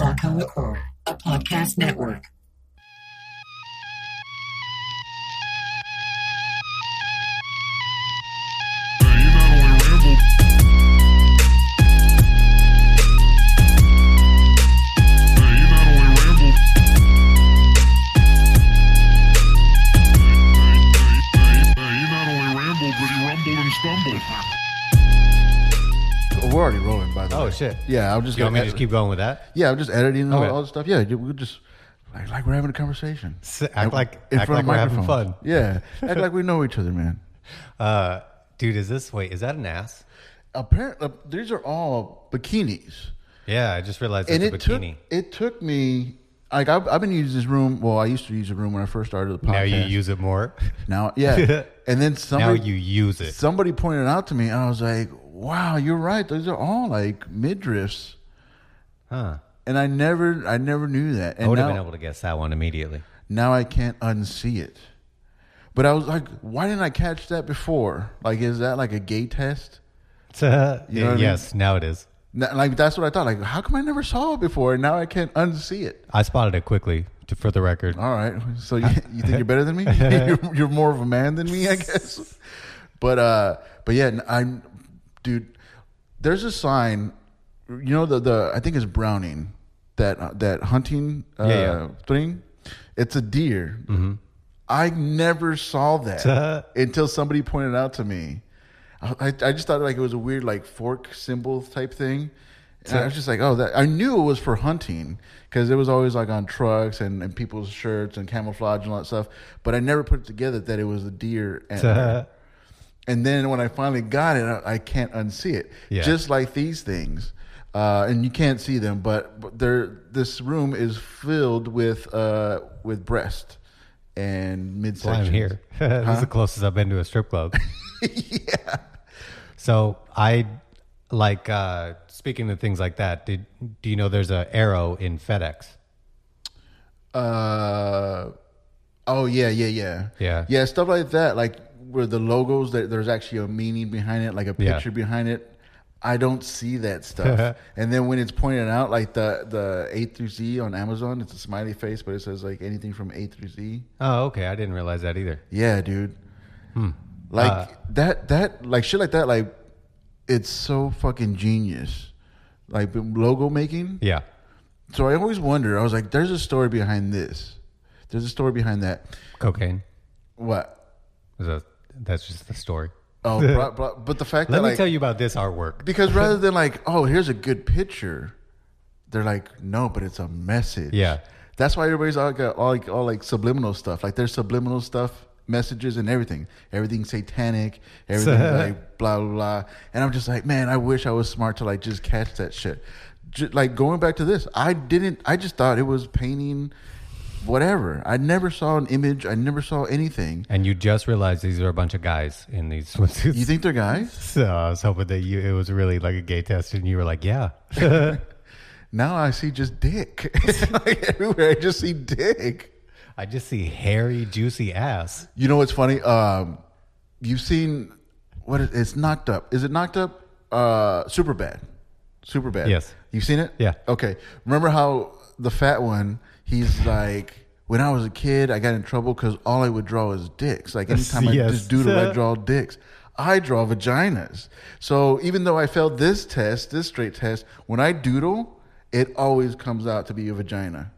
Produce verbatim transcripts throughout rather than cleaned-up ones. Bacoa, a podcast network. We're already rolling, by the way. Oh, shit. Yeah, I'm just... You want me to just keep going with that? Yeah, I'm just editing all, okay. all the stuff. Yeah, we're just... Like, like we're having a conversation. So act like, in act front like of we're having fun. Yeah, act like we know each other, man. Uh, dude, is this... Wait, is that an ass? Apparently, uh, these are all bikinis. Yeah, I just realized it's a bikini. Took, it took me... Like, I've, I've been using this room... Well, I used to use a room when I first started the podcast. Now you use it more? Now, yeah. And then somebody... Now you use it. Somebody pointed out to me, and I was like... Wow, you're right. Those are all like midriffs, huh? And I never, I never knew that. And I would have been able to guess that one immediately. Now I can't unsee it. But I was like, why didn't I catch that before? Like, is that like a gay test? Uh, you know yes, I mean? Now it is. Now, like that's what I thought. Like, how come I never saw it before? And now I can't unsee it. I spotted it quickly. To, for the record. All right. So you, you think you're better than me? you're, you're more of a man than me, I guess. But uh, but yeah, I'm. Dude, there's a sign, you know, the, the I think it's Browning, that that hunting uh, yeah, yeah. thing. It's a deer. Mm-hmm. I never saw that until somebody pointed out to me. I, I just thought like it was a weird like fork symbol type thing. And I was just like, oh, that I knew it was for hunting because it was always like on trucks and, and people's shirts and camouflage and all that stuff. But I never put it together that it was a deer antler. And then when I finally got it, I, I can't unsee it. Yeah. Just like these things, uh, and you can't see them, but, but they're, this room is filled with uh, with breast and midsection. Well, I'm here. Huh? This is the closest I've been to a strip club. Yeah. So I like uh, speaking of things like that. Did do you know there's an arrow in FedEx? Uh oh yeah yeah yeah yeah yeah stuff like that like. Where the logos, that there's actually a meaning behind it, like a picture yeah. behind it. I don't see that stuff. And then when it's pointed out, like the, the A through Z on Amazon, it's a smiley face, but it says like anything from A through Z. Oh, okay. I didn't realize that either. Yeah, dude. Hmm. Like uh, that, that, like shit like that, like it's so fucking genius. Like logo making. Yeah. So I always wonder, I was like, there's a story behind this. There's a story behind that. Cocaine. What? There's a That's just the story. Oh, bro, bro, but the fact Let that Let me like, tell you about this artwork. Because rather than like, oh, here's a good picture, they're like, no, but it's a message. Yeah. That's why everybody's all got all like, all like subliminal stuff. Like there's subliminal stuff, messages and everything. Everything's satanic, everything's like blah, blah, blah. And I'm just like, man, I wish I was smart to like just catch that shit. Just, like going back to this, I didn't, I just thought it was painting... Whatever. I never saw an image. I never saw anything. And you just realized these are a bunch of guys in these swimsuits. You think they're guys? So I was hoping that you, it was really like a gay test, and you were like, "Yeah." Now I see just dick. Like everywhere. I just see dick. I just see hairy, juicy ass. You know what's funny? Um, you've seen what? Is, it's Knocked Up. Is it Knocked Up? Uh, Superbad. Superbad. Yes. You've seen it? Yeah. Okay. Remember how the fat one? He's like, when I was a kid, I got in trouble because all I would draw is dicks. Like, anytime yes. I just doodle, I draw dicks. I draw vaginas. So even though I failed this test, this straight test, when I doodle, it always comes out to be a vagina.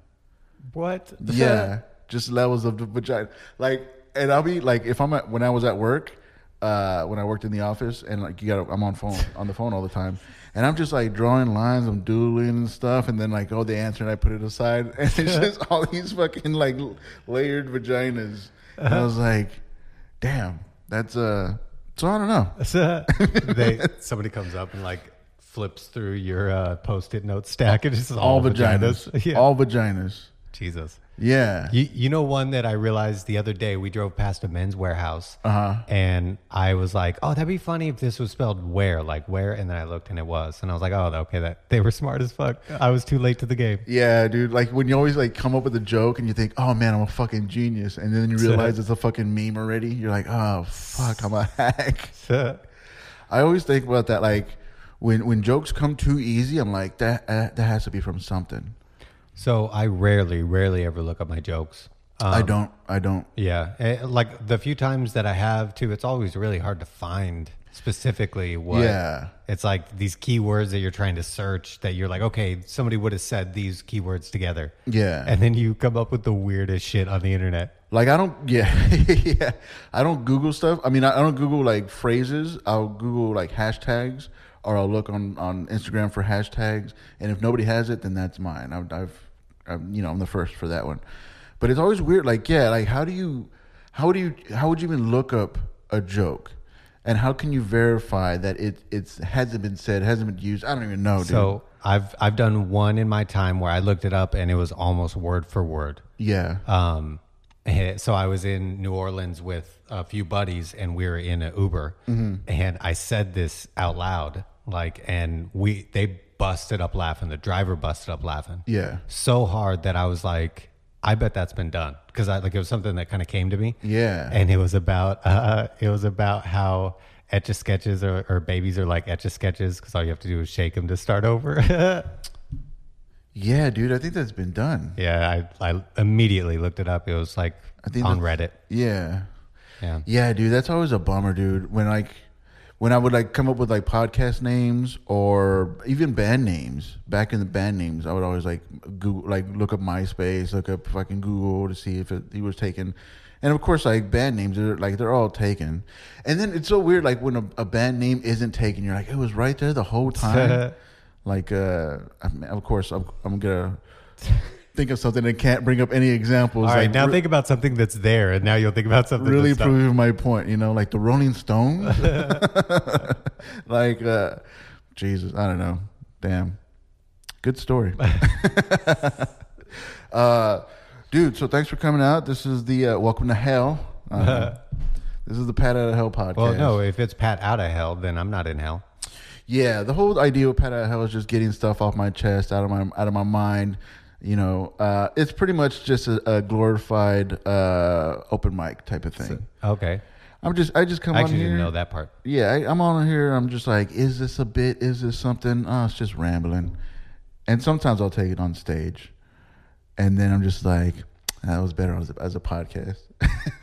What? Yeah, just levels of the vagina. Like, and I'll be like, if I'm at, when I was at work, uh, when I worked in the office, and like you got, I'm on phone, on the phone all the time. And I'm just like drawing lines, I'm doodling and stuff, and then like, oh, they answer, and I put it aside, and it's just all these fucking like layered vaginas. And uh-huh. I was like, damn, that's uh, so I don't know. they, somebody comes up and like flips through your uh, post-it note stack, and it's all, all vaginas, vaginas. Yeah. all vaginas. Jesus. Yeah. You, you know one that I realized the other day, we drove past a Men's Warehouse uh-huh. and I was like, oh, that'd be funny if this was spelled where, like where. And then I looked and it was, and I was like, oh, okay. That they were smart as fuck. I was too late to the game. Yeah, dude. Like when you always like come up with a joke and you think, oh man, I'm a fucking genius. And then you realize it's a fucking meme already. You're like, oh fuck, I'm a hack. I always think about that. Like when, when jokes come too easy, I'm like that, uh, that has to be from something. So I rarely, rarely ever look up my jokes. Um, I don't. I don't. Yeah. It, like the few times that I have too, it's always really hard to find specifically what. Yeah. It's like these keywords that you're trying to search that you're like, okay, somebody would have said these keywords together. Yeah. And then you come up with the weirdest shit on the internet. Like I don't. Yeah. yeah. I don't Google stuff. I mean, I, I don't Google like phrases. I'll Google like hashtags, or I'll look on, on Instagram for hashtags. And if nobody has it, then that's mine. I've, I've I'm, you know, I'm the first for that one. But it's always weird, like, yeah, like, how do you, how do you, how would you even look up a joke? And how can you verify that it it's hasn't been said, hasn't been used? I don't even know, dude. So I've, I've done one in my time where I looked it up and it was almost word for word. Yeah. Um. So I was in New Orleans with a few buddies and we were in an Uber. Mm-hmm. And I said this out loud, like, and we, they busted up laughing. The driver busted up laughing. Yeah. So hard that I was like, I bet that's been done, because I like it was something that kind of came to me. Yeah, and it was about uh, it was about how Etch-a-Sketches or, or babies are like Etch-a-Sketches because all you have to do is shake them to start over. Yeah, dude, I think that's been done. Yeah, I I immediately looked it up. It was like I think on Reddit. Yeah, yeah, yeah, dude. That's always a bummer, dude. When like when I would like come up with like podcast names or even band names, back in the band names, I would always like Google, like look up MySpace, look up fucking Google to see if it, it was taken. And of course, like band names are like, they're all taken. And then it's so weird, like when a, a band name isn't taken, you're like, it was right there the whole time. Like, uh, I mean, of course, I'm, I'm gonna think of something that can't bring up any examples. All right, like, now re- think about something that's there, and now you'll think about something really that's proving my point, you know, like the Rolling Stones. Like, uh, Jesus, I don't know. Damn. Good story. uh, dude, so thanks for coming out. This is the uh, Welcome to Hell. Uh, this is the Pat Out of Hell podcast. Well, no, if it's Pat Out of Hell, then I'm not in hell. Yeah, the whole idea of Pat Out of Hell is just getting stuff off my chest, out of my out of my mind. You know, uh, it's pretty much just a, a glorified uh, open mic type of thing. Okay. I'm just, I just come I on here. I actually didn't know that part. Yeah, I, I'm on here. I'm just like, is this a bit? Is this something? Oh, it's just rambling. And sometimes I'll take it on stage. And then I'm just like, that was better as a, as a podcast.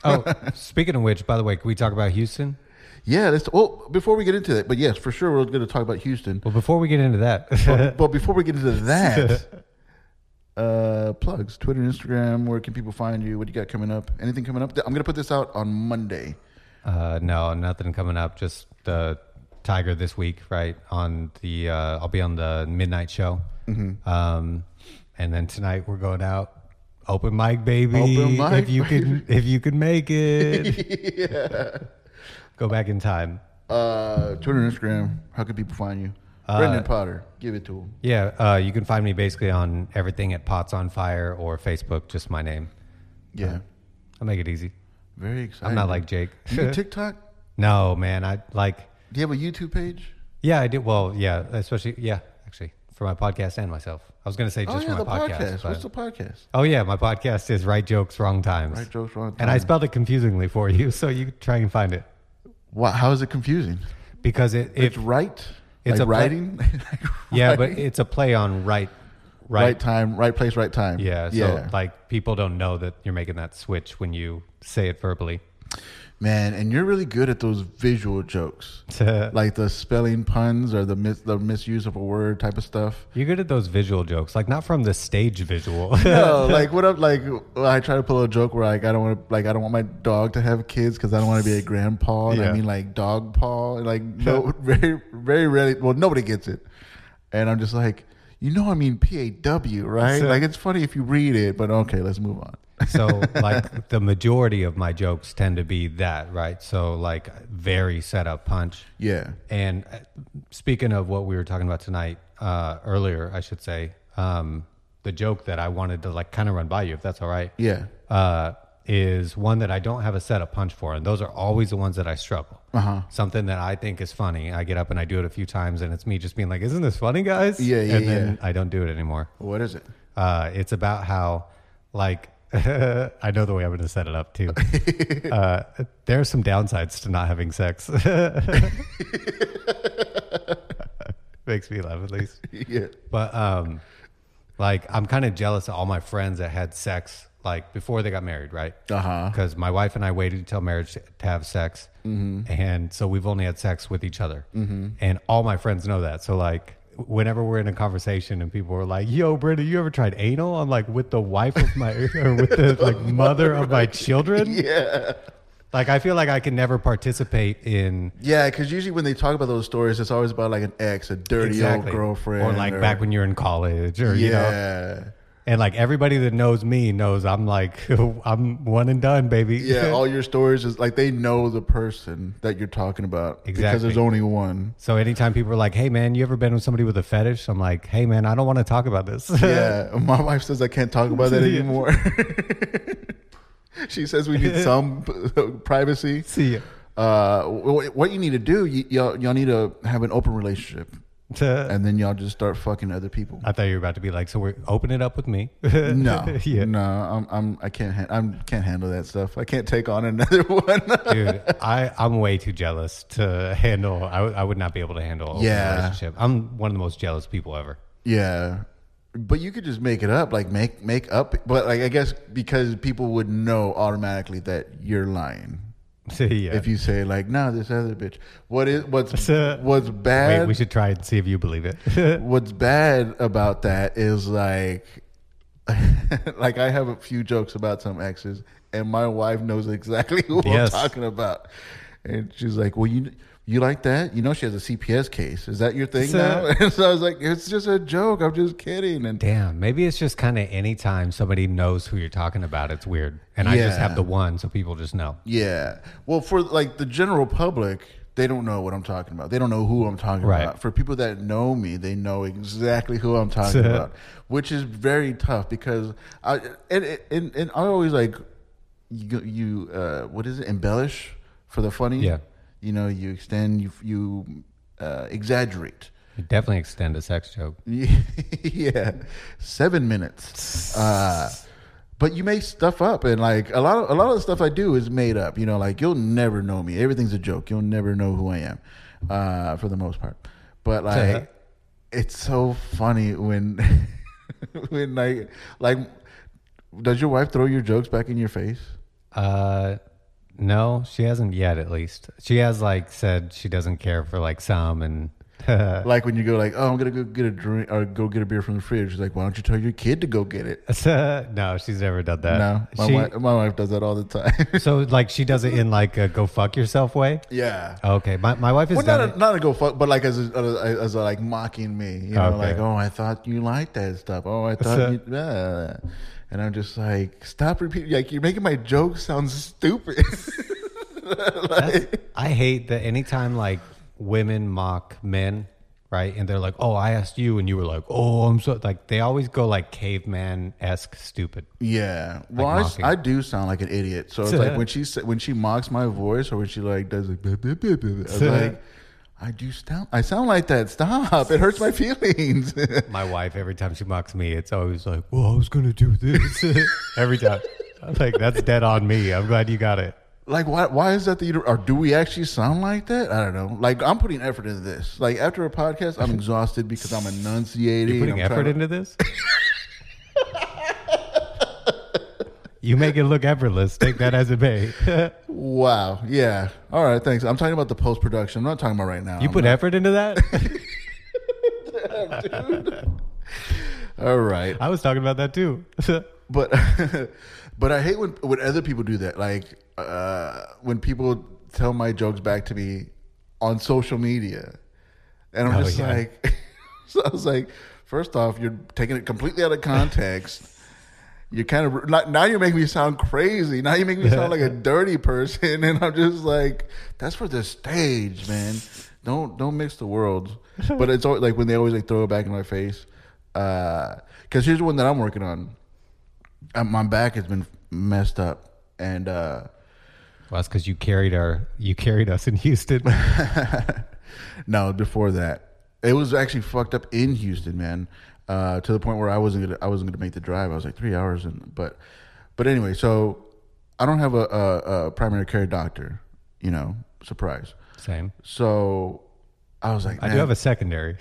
Oh, speaking of which, by the way, can we talk about Houston? Yeah, that's, well, before we get into that, but yes, for sure, we're going to talk about Houston. Well, before we get into that. but, but before we get into that. Uh, plugs, Twitter and Instagram. Where can people find you? What you got coming up? Anything coming up? I'm gonna put this out on Monday. Uh, no, nothing coming up. Just the Tiger this week, right? On the uh, I'll be on the midnight show. Mm-hmm. Um, and then tonight we're going out. Open mic, baby. Open mic, if you can, if you can make it. Yeah. Go back in time. Uh, Twitter and Instagram. How can people find you? Brendan uh, Potter, give it to him. Yeah, uh, you can find me basically on everything at Pots on Fire or Facebook, just my name. Yeah. Uh, I'll make it easy. Very exciting. I'm not like Jake. You do TikTok? No, man. I like. Do you have a YouTube page? Yeah, I do. Well, yeah, especially, yeah, actually, for my podcast and myself. I was going to say just oh, yeah, for my the podcast. podcast. But, What's the podcast? Oh, yeah, my podcast is Right Jokes, Wrong Times. Right Jokes, Wrong Times. And I spelled it confusingly for you, so you try and find it. Wow, how is it confusing? Because it, it's if, right. It's like a writing? Play, like yeah, writing? But it's a play on right, right, right time, right place, right time. Yeah, so yeah. Like people don't know that you're making that switch when you say it verbally. Man, and you're really good at those visual jokes, like the spelling puns or the mis- the misuse of a word type of stuff. You're good at those visual jokes, like not from the stage visual. No, like what up? Like I try to pull a joke where like I don't want to, like I don't want my dog to have kids because I don't want to be a grandpa. And yeah. I mean, like dog paw. Like no, very very rarely. Well, nobody gets it, and I'm just like, you know, I mean P A W, right? So, like it's funny if you read it, but okay, let's move on. So like the majority of my jokes tend to be that, right? So like very set up punch. Yeah. And speaking of what we were talking about tonight, uh, earlier, I should say, um, the joke that I wanted to like kind of run by you, if that's all right. Yeah. Uh, is one that I don't have a set up punch for. And those are always the ones that I struggle. Uh-huh. Something that I think is funny. I get up and I do it a few times and it's me just being like, isn't this funny, guys? Yeah, yeah, and yeah. Then I don't do it anymore. What is it? Uh, it's about how like... I know the way I'm going to set it up too. Uh, there are some downsides to not having sex. Makes me laugh at least. Yeah. But um, Like, I'm kind of jealous of all my friends that had sex, like, before they got married, right? Uh-huh. Because my wife and I waited until marriage to have sex. Mm-hmm. And so we've only had sex with each other. Mm-hmm. And all my friends know that. So, like, whenever we're in a conversation and people are like, yo, Brenda, you ever tried anal? I'm like, with the wife of my, or with the, like, mother of my children? Yeah. Like, I feel like I can never participate in... Yeah, because usually when they talk about those stories, it's always about, like, an ex, a dirty exactly. old girlfriend. Or, like, or... back when you're in college or, yeah. you know. And, like, everybody that knows me knows I'm, like, I'm one and done, baby. Yeah, all your stories is, like, they know the person that you're talking about. Exactly. Because there's only one. So anytime people are like, hey, man, you ever been with somebody with a fetish? I'm like, hey, man, I don't want to talk about this. Yeah, my wife says I can't talk about that anymore. She says we need some privacy. See ya. Uh, what you need to do, y- y'all, y'all need to have an open relationship. And then y'all just start fucking other people. I thought you were about to be like, so we're open it up with me. No, yeah. no, I'm, I'm, I can't, ha- I'm can't handle that stuff. I can't take on another one. Dude, I, I'm way too jealous to handle. I, w- I would not be able to handle open yeah. relationship. I'm one of the most jealous people ever. Yeah. But you could just make it up, like make make up. But like I guess because people would know automatically that you're lying. Yeah. If you say like, no, this other bitch. What is what's what's bad? Wait, we should try and see if you believe it. What's bad about that is like, like I have a few jokes about some exes, and my wife knows exactly who yes. I'm talking about, and she's like, well, you. You like that? You know she has a C P S case. Is that your thing so, now? And so I was like, it's just a joke. I'm just kidding. And damn, maybe it's just kind of anytime somebody knows who you're talking about, it's weird. And yeah. I just have the one, so people just know. Yeah. Well, for like the general public, they don't know what I'm talking about. They don't know who I'm talking right. about. For people that know me, they know exactly who I'm talking about, which is very tough because I and and, and I always like you, you uh, what is it? Embellish for the funny. Yeah. You know, you extend, you you uh, exaggerate. You definitely extend a sex joke. Yeah, seven minutes. Uh, but you make stuff up, and like a lot of a lot of the stuff I do is made up. You know, like you'll never know me. Everything's a joke. You'll never know who I am, uh, for the most part. But like, it's so funny when when like like does your wife throw your jokes back in your face? Uh. No, she hasn't yet, at least. She has, like, said she doesn't care for, like, some and... Like when you go, like, oh, I'm going to go get a drink or go get a beer from the fridge. She's like, why don't you tell your kid to go get it? No, she's never done that. No, my, she, wife, my wife does that all the time. So, like, she does it in, like, a go fuck yourself way? Yeah. Okay, my my wife is well, done not a, not a go fuck, but, like, as a, a, as a, like, mocking me. You know, okay. Like, oh, I thought you liked that stuff. Oh, I thought you... Uh. And I'm just like, stop repeating. Like, you're making my joke sound stupid. Like, I hate that anytime, like, women mock men, right? And they're like, oh, I asked you. And you were like, oh, I'm so... Like, they always go, like, caveman-esque stupid. Yeah. Like, well, I, I do sound like an idiot. So it's like when she when she mocks my voice or when she, like, does, like... Blah, blah, blah, blah, I was like... I do stop. I sound like that. Stop. It hurts my feelings. My wife, every time she mocks me, it's always like, well, I was going to do this. Every time. I'm like, that's dead on me. I'm glad you got it. Like, why Why is that? The, or do we actually sound like that? I don't know. Like, I'm putting effort into this. Like, after a podcast, I'm exhausted because I'm enunciating. You're putting I'm effort to... into this? You make it look effortless. Take that as it may. Wow. Yeah. All right. Thanks. I'm talking about the post-production. I'm not talking about right now. You I'm put not... effort into that? Damn, dude. All right. I was talking about that, too. But but I hate when, when other people do that. Like, uh, when people tell my jokes back to me on social media. And I'm oh, just yeah. like... So I was like, first off, you're taking it completely out of context. You're kind of now you're making me sound crazy. Now you make me sound like a dirty person, and I'm just like, that's for the stage, man. Don't don't mix the worlds. But it's always like when they always like throw it back in my face. Because uh, here's one that I'm working on. Um, my back has been messed up, and uh, well, that's because you carried our you carried us in Houston. No, before that, it was actually fucked up in Houston, man. Uh, to the point where I wasn't gonna, I wasn't gonna make the drive. I was like three hours, and but, but anyway. So I don't have a, a, a primary care doctor, you know. Surprise. Same. So I was like, I do have a secondary.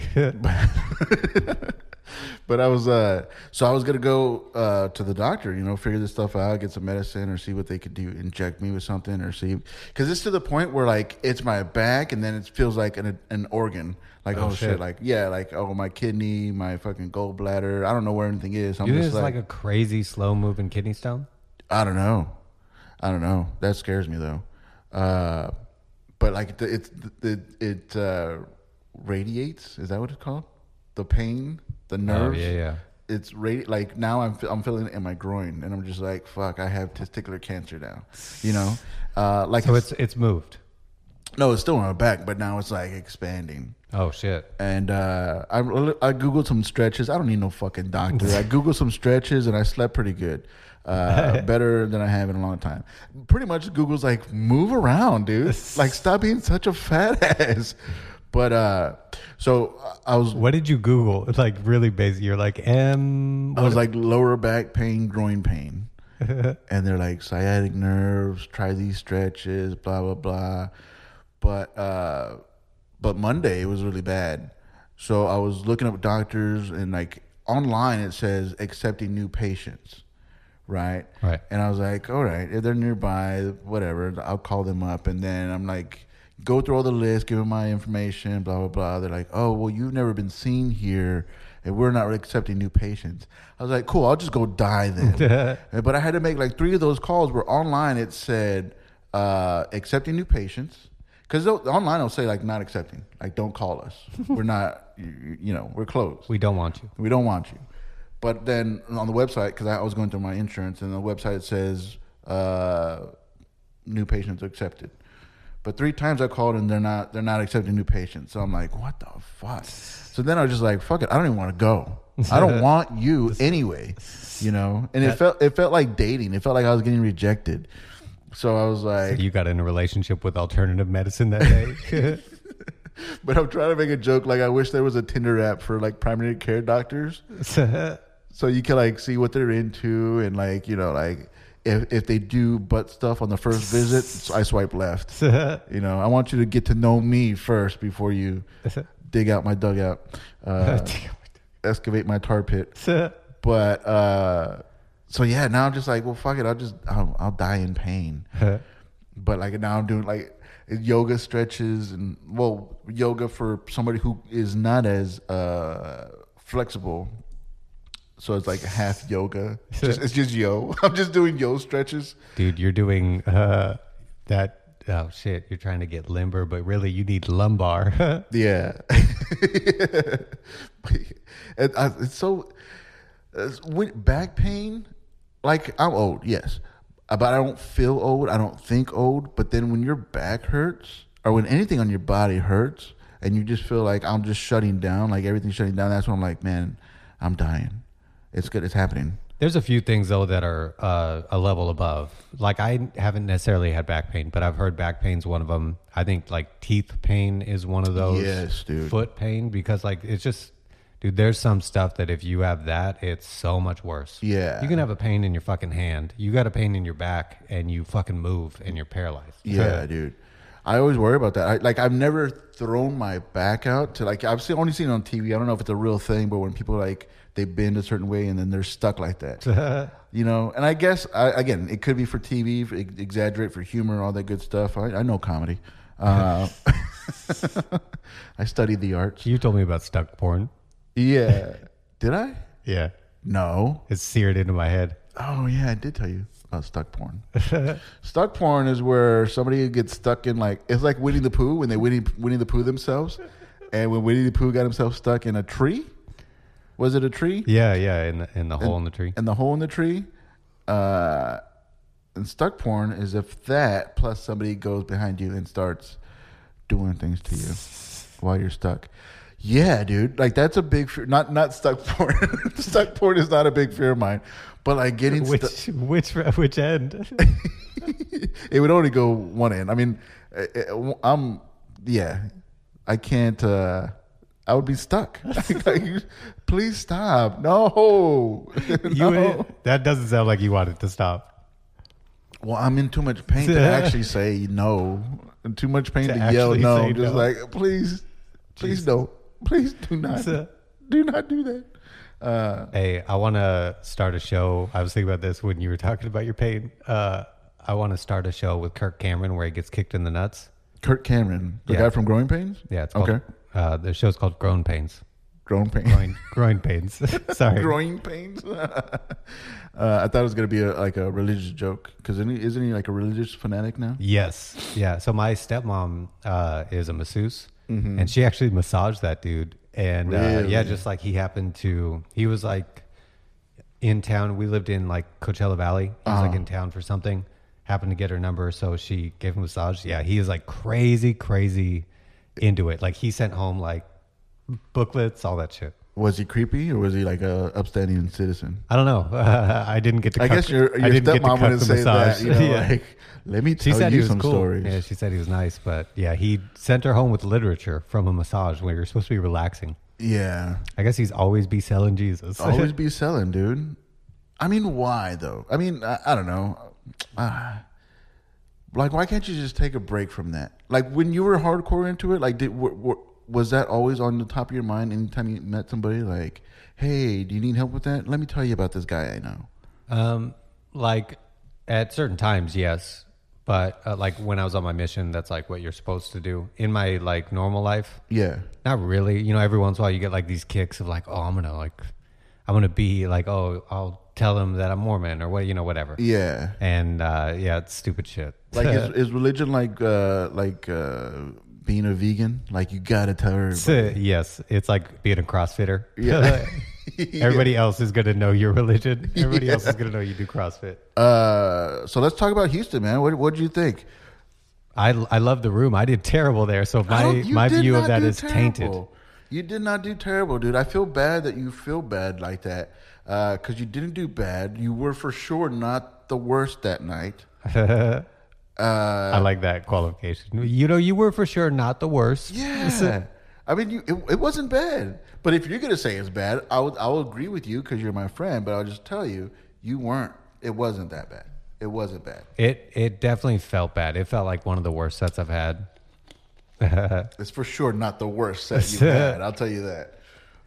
But I was, uh, so I was going to go uh, to the doctor, you know, figure this stuff out, get some medicine or see what they could do, inject me with something or see. Because it's to the point where, like, it's my back and then it feels like an an organ. Like, oh, oh shit. shit. Like, yeah, like, oh, my kidney, my fucking gallbladder. I don't know where anything is. I'm you just it's like, like a crazy slow-moving kidney stone? I don't know. I don't know. That scares me, though. Uh, but, like, it, it, it uh, radiates. Is that what it's called? The pain? The nerves, oh, yeah, yeah. It's radi- like now I'm I'm feeling it in my groin, and I'm just like, fuck, I have testicular cancer now, you know. Uh, like so, it's, it's it's moved. No, it's still on my back, but now it's like expanding. Oh shit! And uh, I I googled some stretches. I don't need no fucking doctor. I googled some stretches, and I slept pretty good, uh, better than I have in a long time. Pretty much, Google's like, move around, dude. Like, stop being such a fat ass. But uh, so I was. What did you Google? It's like really basic. You're like M. I was like lower back pain, groin pain, and they're like sciatic nerves. Try these stretches, blah blah blah. But uh, but Monday it was really bad. So I was looking up doctors and like online it says accepting new patients, right? Right. And I was like, all right, if they're nearby, whatever, I'll call them up. And then I'm like. Go through all the lists, give them my information, blah, blah, blah. They're like, oh, well, you've never been seen here, and we're not accepting new patients. I was like, cool, I'll just go die then. But I had to make like three of those calls where online it said uh, accepting new patients. Because online it'll say like not accepting, like don't call us. We're not, you, you know, we're closed. We don't want you. We don't want you. But then on the website, because I was going through my insurance, and the website says uh, new patients accepted. But three times I called and they're not they're not accepting new patients. So I'm like, what the fuck? So then I was just like, fuck it, I don't even want to go. I don't want you anyway, you know. And that, it felt it felt like dating. It felt like I was getting rejected. So I was like, so you got in a relationship with alternative medicine that day. But I'm trying to make a joke like I wish there was a Tinder app for like primary care doctors, so you can like see what they're into and like you know like. If if they do butt stuff on the first visit, I swipe left. You know, I want you to get to know me first before you dig out my dugout, uh, excavate my tar pit. But uh, so yeah, now I'm just like, well, fuck it, I'll just I'll, I'll die in pain. But like now I'm doing like yoga stretches and well, yoga for somebody who is not as uh, flexible. So it's like half yoga. It's just, it's just yo. I'm just doing yo stretches. Dude, you're doing uh, that. Oh, shit. You're trying to get limber, but really you need lumbar. Yeah. And I, it's so... It's, with back pain, like I'm old, yes. But I don't feel old. I don't think old. But then when your back hurts or when anything on your body hurts and you just feel like I'm just shutting down, like everything's shutting down, that's when I'm like, man, I'm dying. It's good. It's happening. There's a few things, though, that are uh, a level above. Like, I haven't necessarily had back pain, but I've heard back pain's one of them. I think, like, teeth pain is one of those. Yes, dude. Foot pain, because, like, it's just, dude, there's some stuff that if you have that, it's so much worse. Yeah. You can have a pain in your fucking hand. You got a pain in your back, and you fucking move, and you're paralyzed. Yeah, dude. I always worry about that. I, like, I've never thrown my back out to, like, I've only seen it on T V. I don't know if it's a real thing, but when people, like, they bend a certain way and then they're stuck like that, you know. And I guess I, again, it could be for T V, for exaggerate for humor, all that good stuff. I, I know comedy. Uh, I studied the arts. You told me about stuck porn. Yeah, did I? Yeah. No, it's seared into my head. Oh yeah, I did tell you about stuck porn. Stuck porn is where somebody gets stuck in like it's like Winnie the Pooh when they Winnie Winnie the Pooh themselves, and when Winnie the Pooh got himself stuck in a tree. Was it a tree? Yeah, yeah, in the, in the hole in, in the tree. In the hole in the tree. Uh, and stuck porn is if that, plus somebody goes behind you and starts doing things to you while you're stuck. Yeah, dude. Like, that's a big fear. Not not stuck porn. Stuck porn is not a big fear of mine. But, like, getting which, stuck. Which, which end? It would only go one end. I mean, I'm, yeah, I can't, uh. I would be stuck. Like, please stop. No. You, no. That doesn't sound like you wanted to stop. Well, I'm in too much pain to actually say no. I'm too much pain to, to yell no. I'm just no. Like, please, please Jesus. Don't. Please do not. Do not do that. Uh, hey, I want to start a show. I was thinking about this when you were talking about your pain. Uh, I want to start a show with Kirk Cameron where he gets kicked in the nuts. Kirk Cameron, the yeah. guy from Growing Pains? Yeah, it's called, okay. Uh, the show's called Growing Pains. Growing Pains. Growing, growing Pains. Sorry. Growing Pains. uh, I thought it was going to be a, like a religious joke because isn't, isn't he like a religious fanatic now? Yes. Yeah. So my stepmom uh, is a masseuse, mm-hmm. and she actually massaged that dude. And really? uh, yeah, just like he happened to, he was like in town. We lived in like Coachella Valley. He was uh-huh. like in town for something, happened to get her number. So she gave him a massage. Yeah. He is like crazy, crazy into it. Like he sent home like booklets, all that shit. Was he creepy or was he like a upstanding citizen? I don't know. Uh, I didn't get to. I cut, guess your, your stepmom wouldn't say massage. that. You know, yeah. Like, let me tell she said you he was some cool. stories. Yeah, she said he was nice, but yeah, he sent her home with literature from a massage where you're supposed to be relaxing. Yeah. I guess he's always be selling Jesus. Always be selling, dude. I mean, why though? I mean, I, I don't know. Uh, like, why can't you just take a break from that? Like when you were hardcore into it, like did were, were, was that always on the top of your mind anytime you met somebody? Like, hey, do you need help with that? Let me tell you about this guy I know. Um, like, at certain times, yes. But, uh, like, when I was on my mission, that's, like, what you're supposed to do. In my, like, normal life. Yeah. Not really. You know, every once in a while you get, like, these kicks of, like, oh, I'm going to, like, I'm going to be, like, oh, I'll tell them that I'm Mormon or, what, you know, whatever. Yeah. And, uh, yeah, it's stupid shit. Like, is, is religion, like, uh, like, uh... being a vegan, like you gotta tell everybody. So, yes, it's like being a CrossFitter. Yeah. Everybody yeah. else is gonna know your religion. Everybody yeah. else is gonna know you do CrossFit. Uh, so let's talk about Houston, man. What what do you think? I I love the room. I did terrible there, so my my view of that is terrible. Tainted. You did not do terrible, dude. I feel bad that you feel bad like that because uh, you didn't do bad. You were for sure not the worst that night. Uh, I like that qualification. You know, you were for sure not the worst. Yeah. I mean, you, it, it wasn't bad. But if you're going to say it's bad, I will, I will agree with you because you're my friend. But I'll just tell you, you weren't. It wasn't that bad. It wasn't bad. It it definitely felt bad. It felt like one of the worst sets I've had. It's for sure not the worst set you've had. I'll tell you that.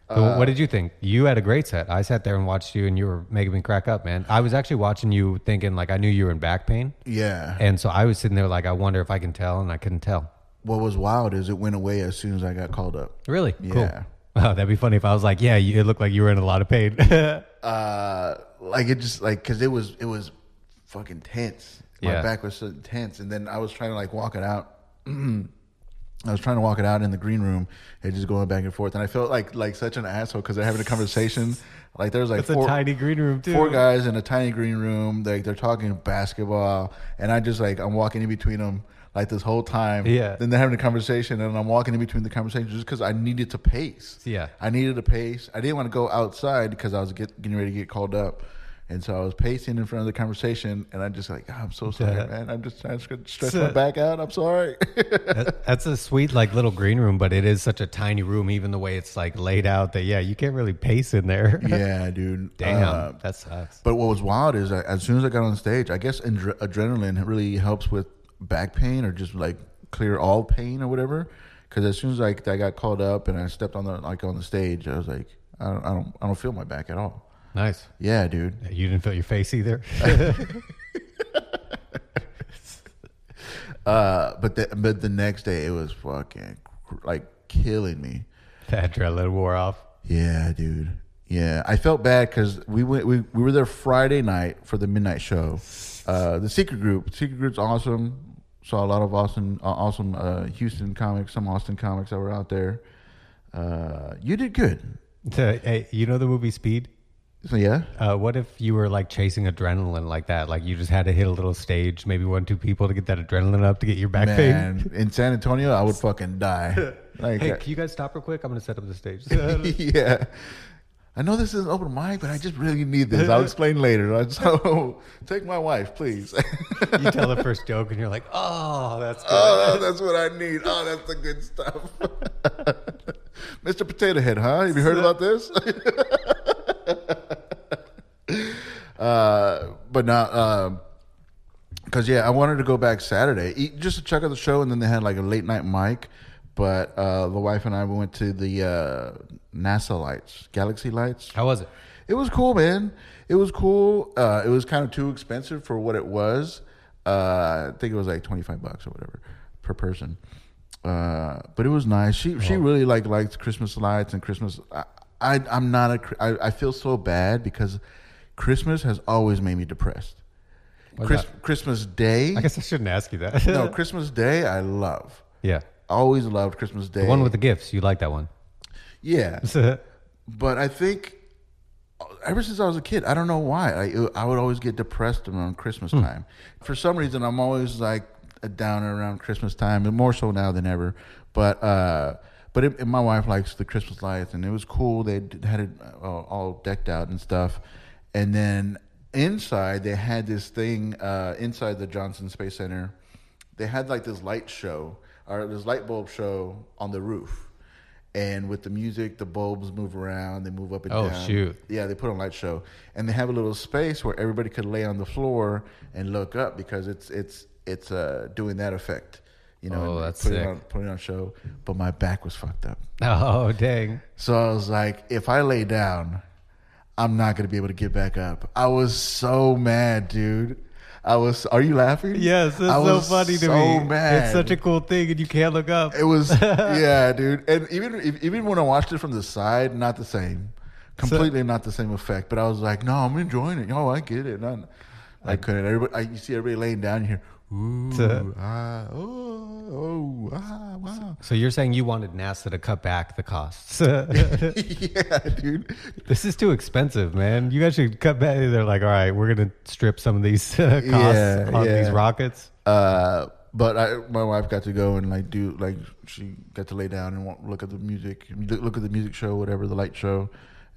Uh, what did you think? You had a great set. I sat there and watched you, and you were making me crack up, man. I was actually watching you thinking, like, I knew you were in back pain. Yeah. And so I was sitting there like, I wonder if I can tell, and I couldn't tell. What was wild is it went away as soon as I got called up. Really? Yeah. Cool. Wow, that'd be funny if I was like, yeah, you, it looked like you were in a lot of pain. uh, Like, it just, like, because it was, it was fucking tense. My yeah. back was so tense, and then I was trying to, like, walk it out. I was trying to walk it out in the green room and just going back and forth. And I felt like like such an asshole because they're having a conversation. Like there's like four, a tiny green room too. Four guys in a tiny green room. Like they're talking basketball. And I just like, I'm walking in between them like this whole time. Yeah. Then they're having a conversation and I'm walking in between the conversations just because I needed to pace. Yeah. I needed to pace. I didn't want to go outside because I was get, getting ready to get called up. And so I was pacing in front of the conversation, and I'm just like, oh, I'm so sorry, yeah. man. I'm just trying to stretch my back out. I'm sorry. that, that's a sweet, like, little green room, but it is such a tiny room, even the way it's, like, laid out that, yeah, you can't really pace in there. yeah, dude. Damn, uh, that sucks. But what was wild is I, as soon as I got on stage, I guess adre- adrenaline really helps with back pain or just, like, clear all pain or whatever. Because as soon as I, I got called up and I stepped on the like on the stage, I was like, I don't, I don't, I don't feel my back at all. Nice. Yeah, dude. You didn't feel your face either? uh, but, the, but the next day, it was fucking, like, killing me. The adrenaline wore off? Yeah, dude. Yeah. I felt bad because we went. We, we were there Friday night for the midnight show. Uh, the Secret Group. Secret Group's awesome. Saw a lot of awesome, awesome uh, Houston comics, some Austin comics that were out there. Uh, you did good. So, hey, you know the movie Speed? So yeah. Uh, what if you were like chasing adrenaline like that? Like you just had to hit a little stage, maybe one, two people to get that adrenaline up to get your back Man, pain. In San Antonio, I would fucking die. Like, hey, can you guys stop real quick? I'm gonna set up the stage. yeah. I know this is an open mic, but I just really need this. I'll explain later. So take my wife, please. you tell the first joke, and you're like, "Oh, that's good. Oh, that's what I need. Oh, that's the good stuff." Mister Potato Head, huh? Have you heard about this? Uh, but not, um, cause yeah, I wanted to go back Saturday, eat, just to check out the show. And then they had like a late night mic, But uh, the wife and I, we went to the uh, NASA lights, Galaxy Lights. How was it? It was cool, man. It was cool. Uh, it was kind of too expensive for what it was. Uh, I think it was like twenty-five bucks or whatever per person. Uh, but it was nice. She she really like liked Christmas lights and Christmas. I, I I'm not a. I, I feel so bad because Christmas has always made me depressed. Chris, Christmas Day. I guess I shouldn't ask you that. No, Christmas Day I love. Yeah. Always loved Christmas Day. The one with the gifts. You like that one. Yeah. But I think ever since I was a kid, I don't know why, I, I would always get depressed around Christmas time. Hmm. For some reason, I'm always like a downer around Christmas time, and more so now than ever. But uh, but it, my wife likes the Christmas lights, and it was cool. They had it all decked out and stuff. And then inside, they had this thing uh, inside the Johnson Space Center. They had like this light show, or this light bulb show on the roof. And with the music, the bulbs move around. They move up and oh, down. Oh, shoot. Yeah, they put on light show. And they have a little space where everybody could lay on the floor and look up because it's it's it's uh, doing that effect. You know, oh, that's putting sick. On, putting on show. But my back was fucked up. Oh, dang. So I was like, if I lay down, I'm not going to be able to get back up. I was so mad, dude. I was. Are you laughing? Yes, it's I so was funny to so me. So mad. It's such a cool thing, and you can't look up. It was, yeah, dude. And even even when I watched it from the side, not the same, completely so, not the same effect. But I was like, no, I'm enjoying it. Oh, I get it. I, I couldn't. Everybody, I, you see everybody laying down here. Ooh, so, ah, oh, oh, ah, wow. So you're saying you wanted NASA to cut back the costs? Yeah, dude. This is too expensive, man. You guys should cut back. They're like, all right, we're gonna strip some of these uh, costs yeah, on yeah. these rockets. Uh, but I, my wife got to go and like do like she got to lay down and look at the music, look at the music show, whatever the light show,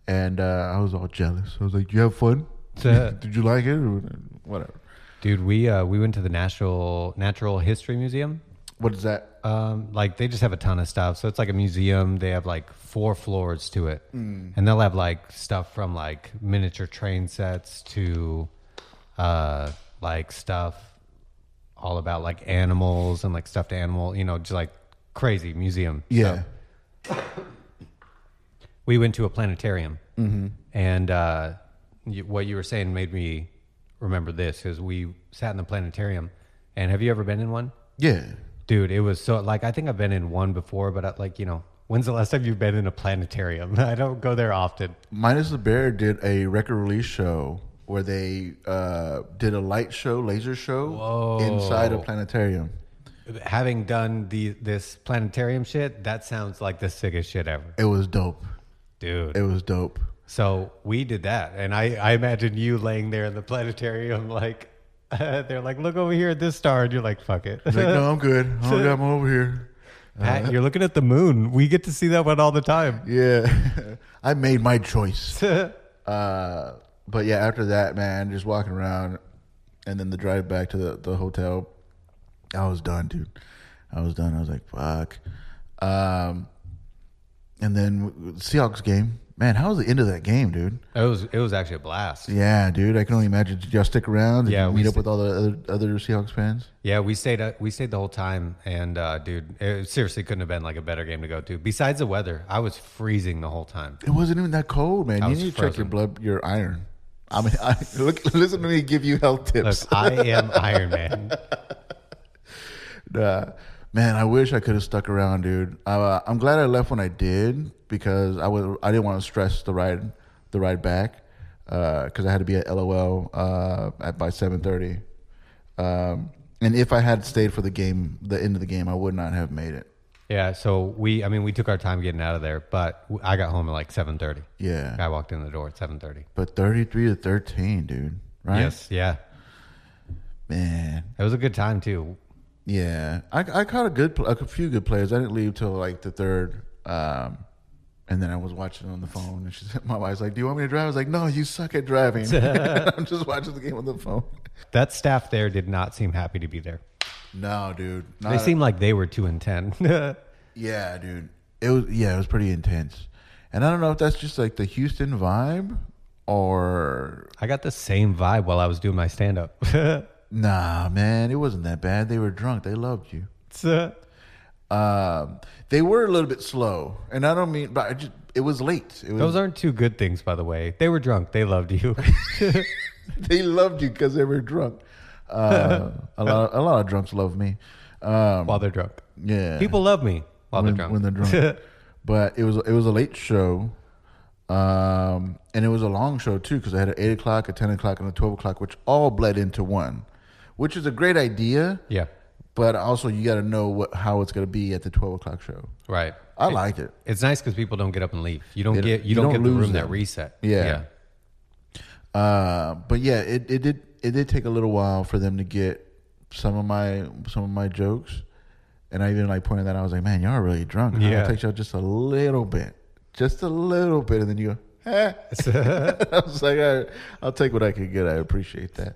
and uh, I was all jealous. I was like, "Did you have fun? So, did you like it? Or whatever." Dude, we uh, we went to the National Natural History Museum. What is that? Um, like they just have a ton of stuff. So it's like a museum. They have like four floors to it, mm. and they'll have like stuff from like miniature train sets to uh, like stuff all about like animals and like stuffed animal. You know, just like crazy museum. Yeah. So we went to a planetarium, mm-hmm. and uh, you, what you were saying made me remember this because we sat in the planetarium. And have you ever been in one? Yeah, dude, it was so like I think I've been in one before, but I, like you know, when's the last time you've been in a planetarium? I don't go there often. Minus the Bear did a record release show where they uh did a light show, laser show Whoa. Inside a planetarium. Having done the this planetarium shit, that sounds like the sickest shit ever. It was dope, dude. It was dope. So we did that, and I, I imagine you laying there in the planetarium, like uh, they're like, "Look over here at this star," and you're like, "Fuck it." Like, no, I'm good. Oh, yeah, I'm over here. Pat, uh, you're looking at the moon. We get to see that one all the time. Yeah, I made my choice. uh, but yeah, after that, man, just walking around, and then the drive back to the, the hotel, I was done, dude. I was done. I was like, "Fuck." Um, and then Seahawks game. Man, how was the end of that game, dude? It was it was actually a blast. Yeah, dude. I can only imagine. Did y'all stick around? Did yeah, you meet st- up with all the other, other Seahawks fans? Yeah, we stayed uh, we stayed the whole time. And, uh, dude, it seriously couldn't have been like a better game to go to. Besides the weather, I was freezing the whole time. It wasn't even that cold, man. I you need to frozen. Check your blood, your iron. I mean, I, look, listen to me give you health tips. Look, I am Iron Man. Nah. Man, I wish I could have stuck around, dude. Uh, I'm glad I left when I did because I was I didn't want to stress the ride the ride back because uh, I had to be at L O L uh, at by seven thirty. Um, and if I had stayed for the game, the end of the game, I would not have made it. Yeah, so we I mean we took our time getting out of there, but I got home at like seven thirty. Yeah, I walked in the door at seven thirty. But thirty-three to thirteen, dude. Right? Yes. Yeah. Man, it was a good time too. Yeah, I, I caught a good a few good players. I didn't leave till like the third, um, and then I was watching on the phone. And she said, my wife's like, "Do you want me to drive?" I was like, "No, you suck at driving." I'm just watching the game on the phone. That staff there did not seem happy to be there. No, dude, not they seemed a, like they were too intense. Yeah, dude, it was yeah, it was pretty intense. And I don't know if that's just like the Houston vibe, or I got the same vibe while I was doing my stand up. Nah, man, it wasn't that bad. They were drunk. They loved you. Uh, Um, they were a little bit slow, and I don't mean, but I just, it was late. It was, Those aren't two good things, by the way. They were drunk. They loved you. They loved you because they were drunk. Uh, a lot, a lot of drunks love me um, while they're drunk. Yeah, people love me while when, they're drunk. When they're drunk. But it was it was a late show, um, and it was a long show too, because I had an eight o'clock, a ten o'clock, and a twelve o'clock, which all bled into one, which is a great idea. Yeah. But also, you got to know what, how it's going to be at the twelve o'clock show. Right. I like it. It's nice because people don't get up and leave. You don't they, get you, you don't, don't get the room them. that reset. Yeah. yeah. Uh, but yeah, it, it did it did take a little while for them to get some of my some of my jokes, and I even like pointed that out. I was like, "Man, y'all are really drunk. Huh? Yeah, it takes y'all just a little bit, just a little bit," and then you go, "Eh." I was like, "All right, I'll take what I can get. I appreciate that."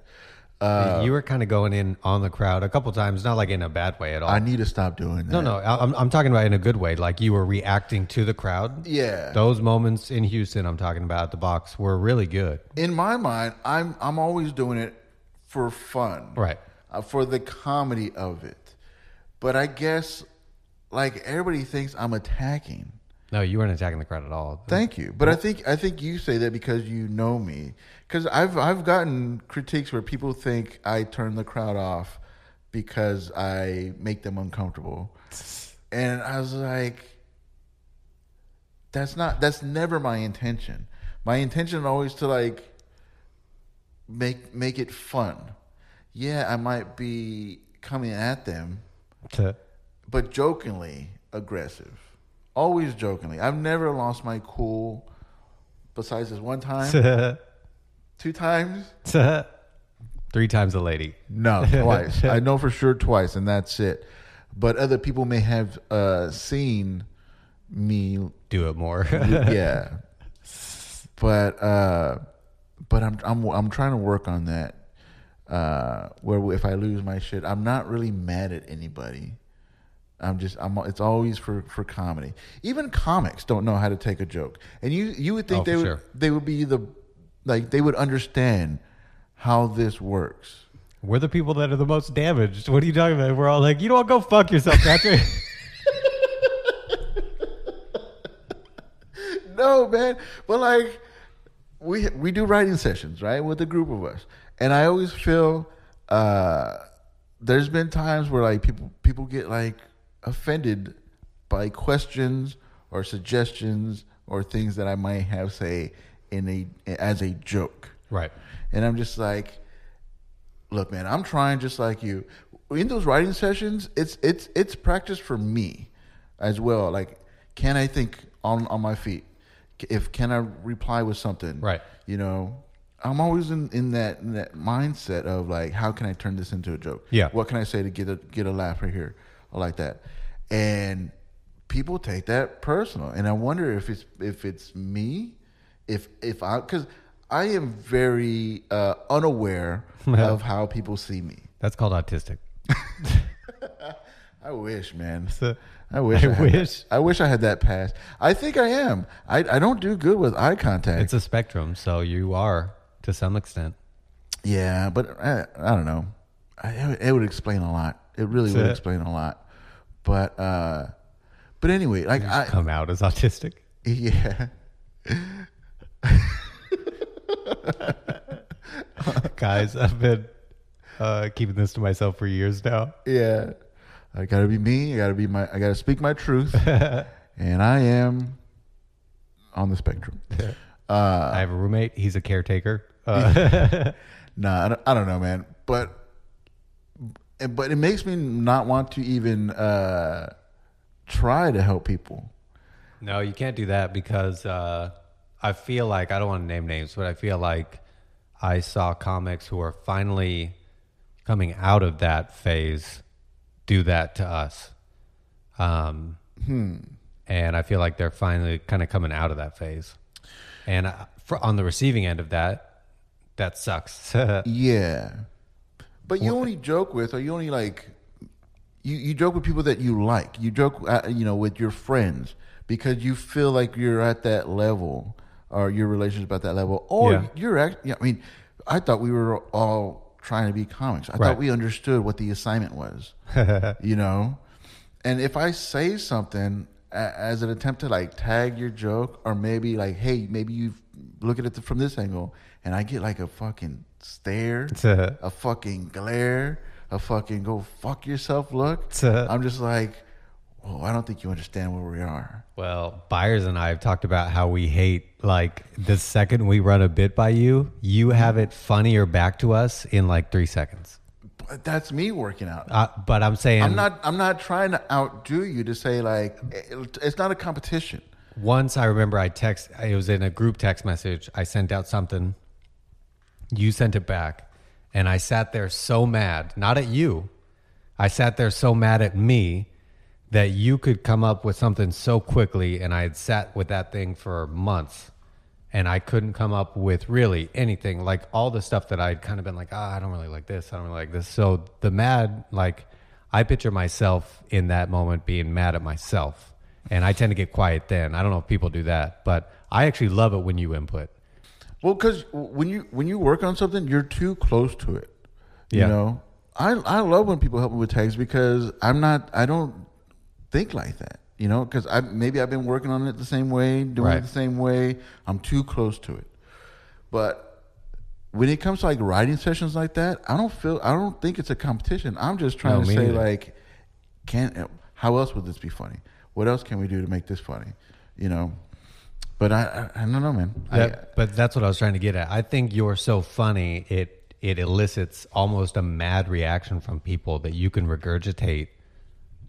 Uh, you were kind of going in on the crowd a couple times, not like in a bad way at all. I need to stop doing that. No, no, I'm I'm talking about in a good way. Like you were reacting to the crowd. Yeah, those moments in Houston, I'm talking about at the box, were really good. In my mind, I'm I'm always doing it for fun, right? Uh, for the comedy of it. But I guess like everybody thinks I'm attacking. No, you weren't attacking the crowd at all. Thank you, but I think I think you say that because you know me. Because I've I've gotten critiques where people think I turn the crowd off because I make them uncomfortable, and I was like, that's not that's never my intention. My intention always to like make make it fun. Yeah, I might be coming at them, but jokingly aggressive. Always jokingly. I've never lost my cool besides this one time. Two times. Three times a lady. No, twice. I know for sure twice, and that's it. But other people may have uh, seen me do it more. Yeah. But uh, but I'm I'm I'm trying to work on that. Uh, where if I lose my shit, I'm not really mad at anybody. I'm just, I'm, it's always for, for comedy. Even comics don't know how to take a joke. And you, you would think oh, they would, sure. they would be the, like, they would understand how this works. We're the people that are the most damaged. What are you talking about? We're all like, you know what? Go fuck yourself, Patrick. No, man. But like, we, we do writing sessions, right? With a group of us. And I always feel, uh, there's been times where like people, people get like, offended by questions or suggestions or things that I might have say in a as a joke, right? And I'm just like, look, man, I'm trying just like you. In those writing sessions, it's it's it's practice for me as well. Like, can I think on on my feet? If can I reply with something, right? You know, I'm always in, in that in that mindset of like, how can I turn this into a joke? Yeah, what can I say to get a get a laugh right here? I like that, and people take that personal. And I wonder if it's if it's me, if if I because I am very uh, unaware of how people see me. That's called autistic. I wish, man. A, I wish. I, I wish. That, I wish I had that pass. I think I am. I I don't do good with eye contact. It's a spectrum, so you are to some extent. Yeah, but I, I don't know. I, it would explain a lot. It really would explain a lot, but uh, but anyway, like I come out as autistic. Yeah. Guys, I've been uh, keeping this to myself for years now. Yeah, I gotta be me. I gotta be my. I gotta speak my truth, and I am on the spectrum. Yeah. Uh, I have a roommate. He's a caretaker. Uh, nah, I don't, I don't know, man, but. But it makes me not want to even uh, try to help people. No, you can't do that because uh, I feel like, I don't want to name names, but I feel like I saw comics who are finally coming out of that phase do that to us. Um, hmm. And I feel like they're finally kind of coming out of that phase. And I, for, on the receiving end of that, that sucks. Yeah. But you only joke with, or you only like, you, you joke with people that you like. You joke, uh, you know, with your friends because you feel like you're at that level, or your relationship at that level, or yeah. you're actually. I mean, I thought we were all trying to be comics. I right. thought we understood what the assignment was, you know. And if I say something as an attempt to like tag your joke, or maybe like, hey, maybe you look at it from this angle, and I get like a fucking stare, a fucking glare, a fucking go fuck yourself look, I'm just like, well, I don't think you understand where we are. Well, Byers and I have talked about how we hate, like, the second we run a bit by you, you have it funnier back to us in like three seconds. But that's me working out. Uh, but I'm saying... I'm not I'm not trying to outdo you to say, like, it, it's not a competition. Once I remember I text, it was in a group text message, I sent out something, you sent it back, and I sat there so mad, not at you, I sat there so mad at me, that you could come up with something so quickly, and I had sat with that thing for months, and I couldn't come up with really anything. Like all the stuff that I'd kind of been like, ah, oh, I don't really like this, I don't really like this. So the mad, like, I picture myself in that moment being mad at myself, and I tend to get quiet then. I don't know if people do that, but I actually love it when you input. Well, because when you when you work on something, you're too close to it. Yeah. You know, I I love when people help me with tags because I'm not I don't. think like that, you know, because I maybe I've been working on it the same way, doing right. it the same way. I'm too close to it. But when it comes to like writing sessions like that, I don't feel I don't think it's a competition. I'm just trying no, to say either. like, can how else would this be funny? What else can we do to make this funny? You know, but I I, I don't know, man. That, I, but that's what I was trying to get at. I think you're so funny it it elicits almost a mad reaction from people that you can regurgitate.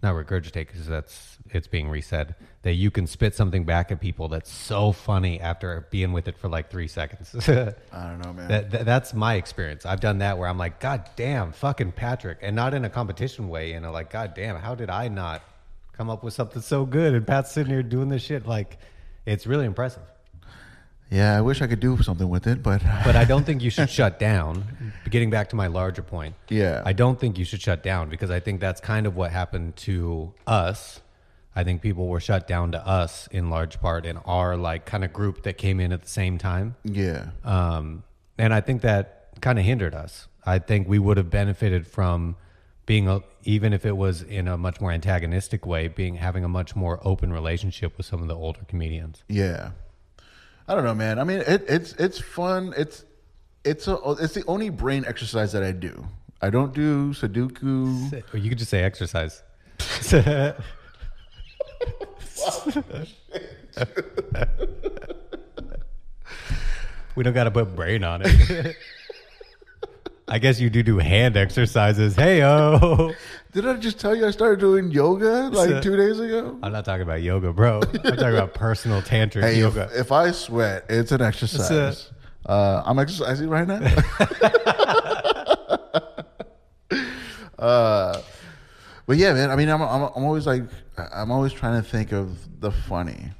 Not regurgitate because that's it's being reset. That you can spit something back at people that's so funny after being with it for like three seconds. I don't know, man. That, that, that's my experience. I've done that where I'm like, God damn, fucking Patrick, and not in a competition way. And I'm like, God damn, how did I not come up with something so good? And Pat's sitting here doing this shit. Like, it's really impressive. Yeah, I wish I could do something with it, but but I don't think you should shut down. Getting back to my larger point, yeah, I don't think you should shut down because I think that's kind of what happened to us. I think people were shut down to us in large part in our like kind of group that came in at the same time. Yeah, um, and I think that kind of hindered us. I think we would have benefited from being a, even if it was in a much more antagonistic way, being having a much more open relationship with some of the older comedians. Yeah. I don't know, man. I mean, it, it's it's fun. It's it's a, it's the only brain exercise that I do. I don't do Sudoku. You could just say exercise. We don't got to put brain on it. I guess you do do hand exercises. Hey-oh. Did I just tell you I started doing yoga like two days ago? I'm not talking about yoga, bro. I'm talking about personal tantric hey, yoga. If, if I sweat, it's an exercise. It's a- uh, I'm exercising right now. uh, but yeah, man. I mean, I'm, I'm I'm always like, I'm always trying to think of the funny.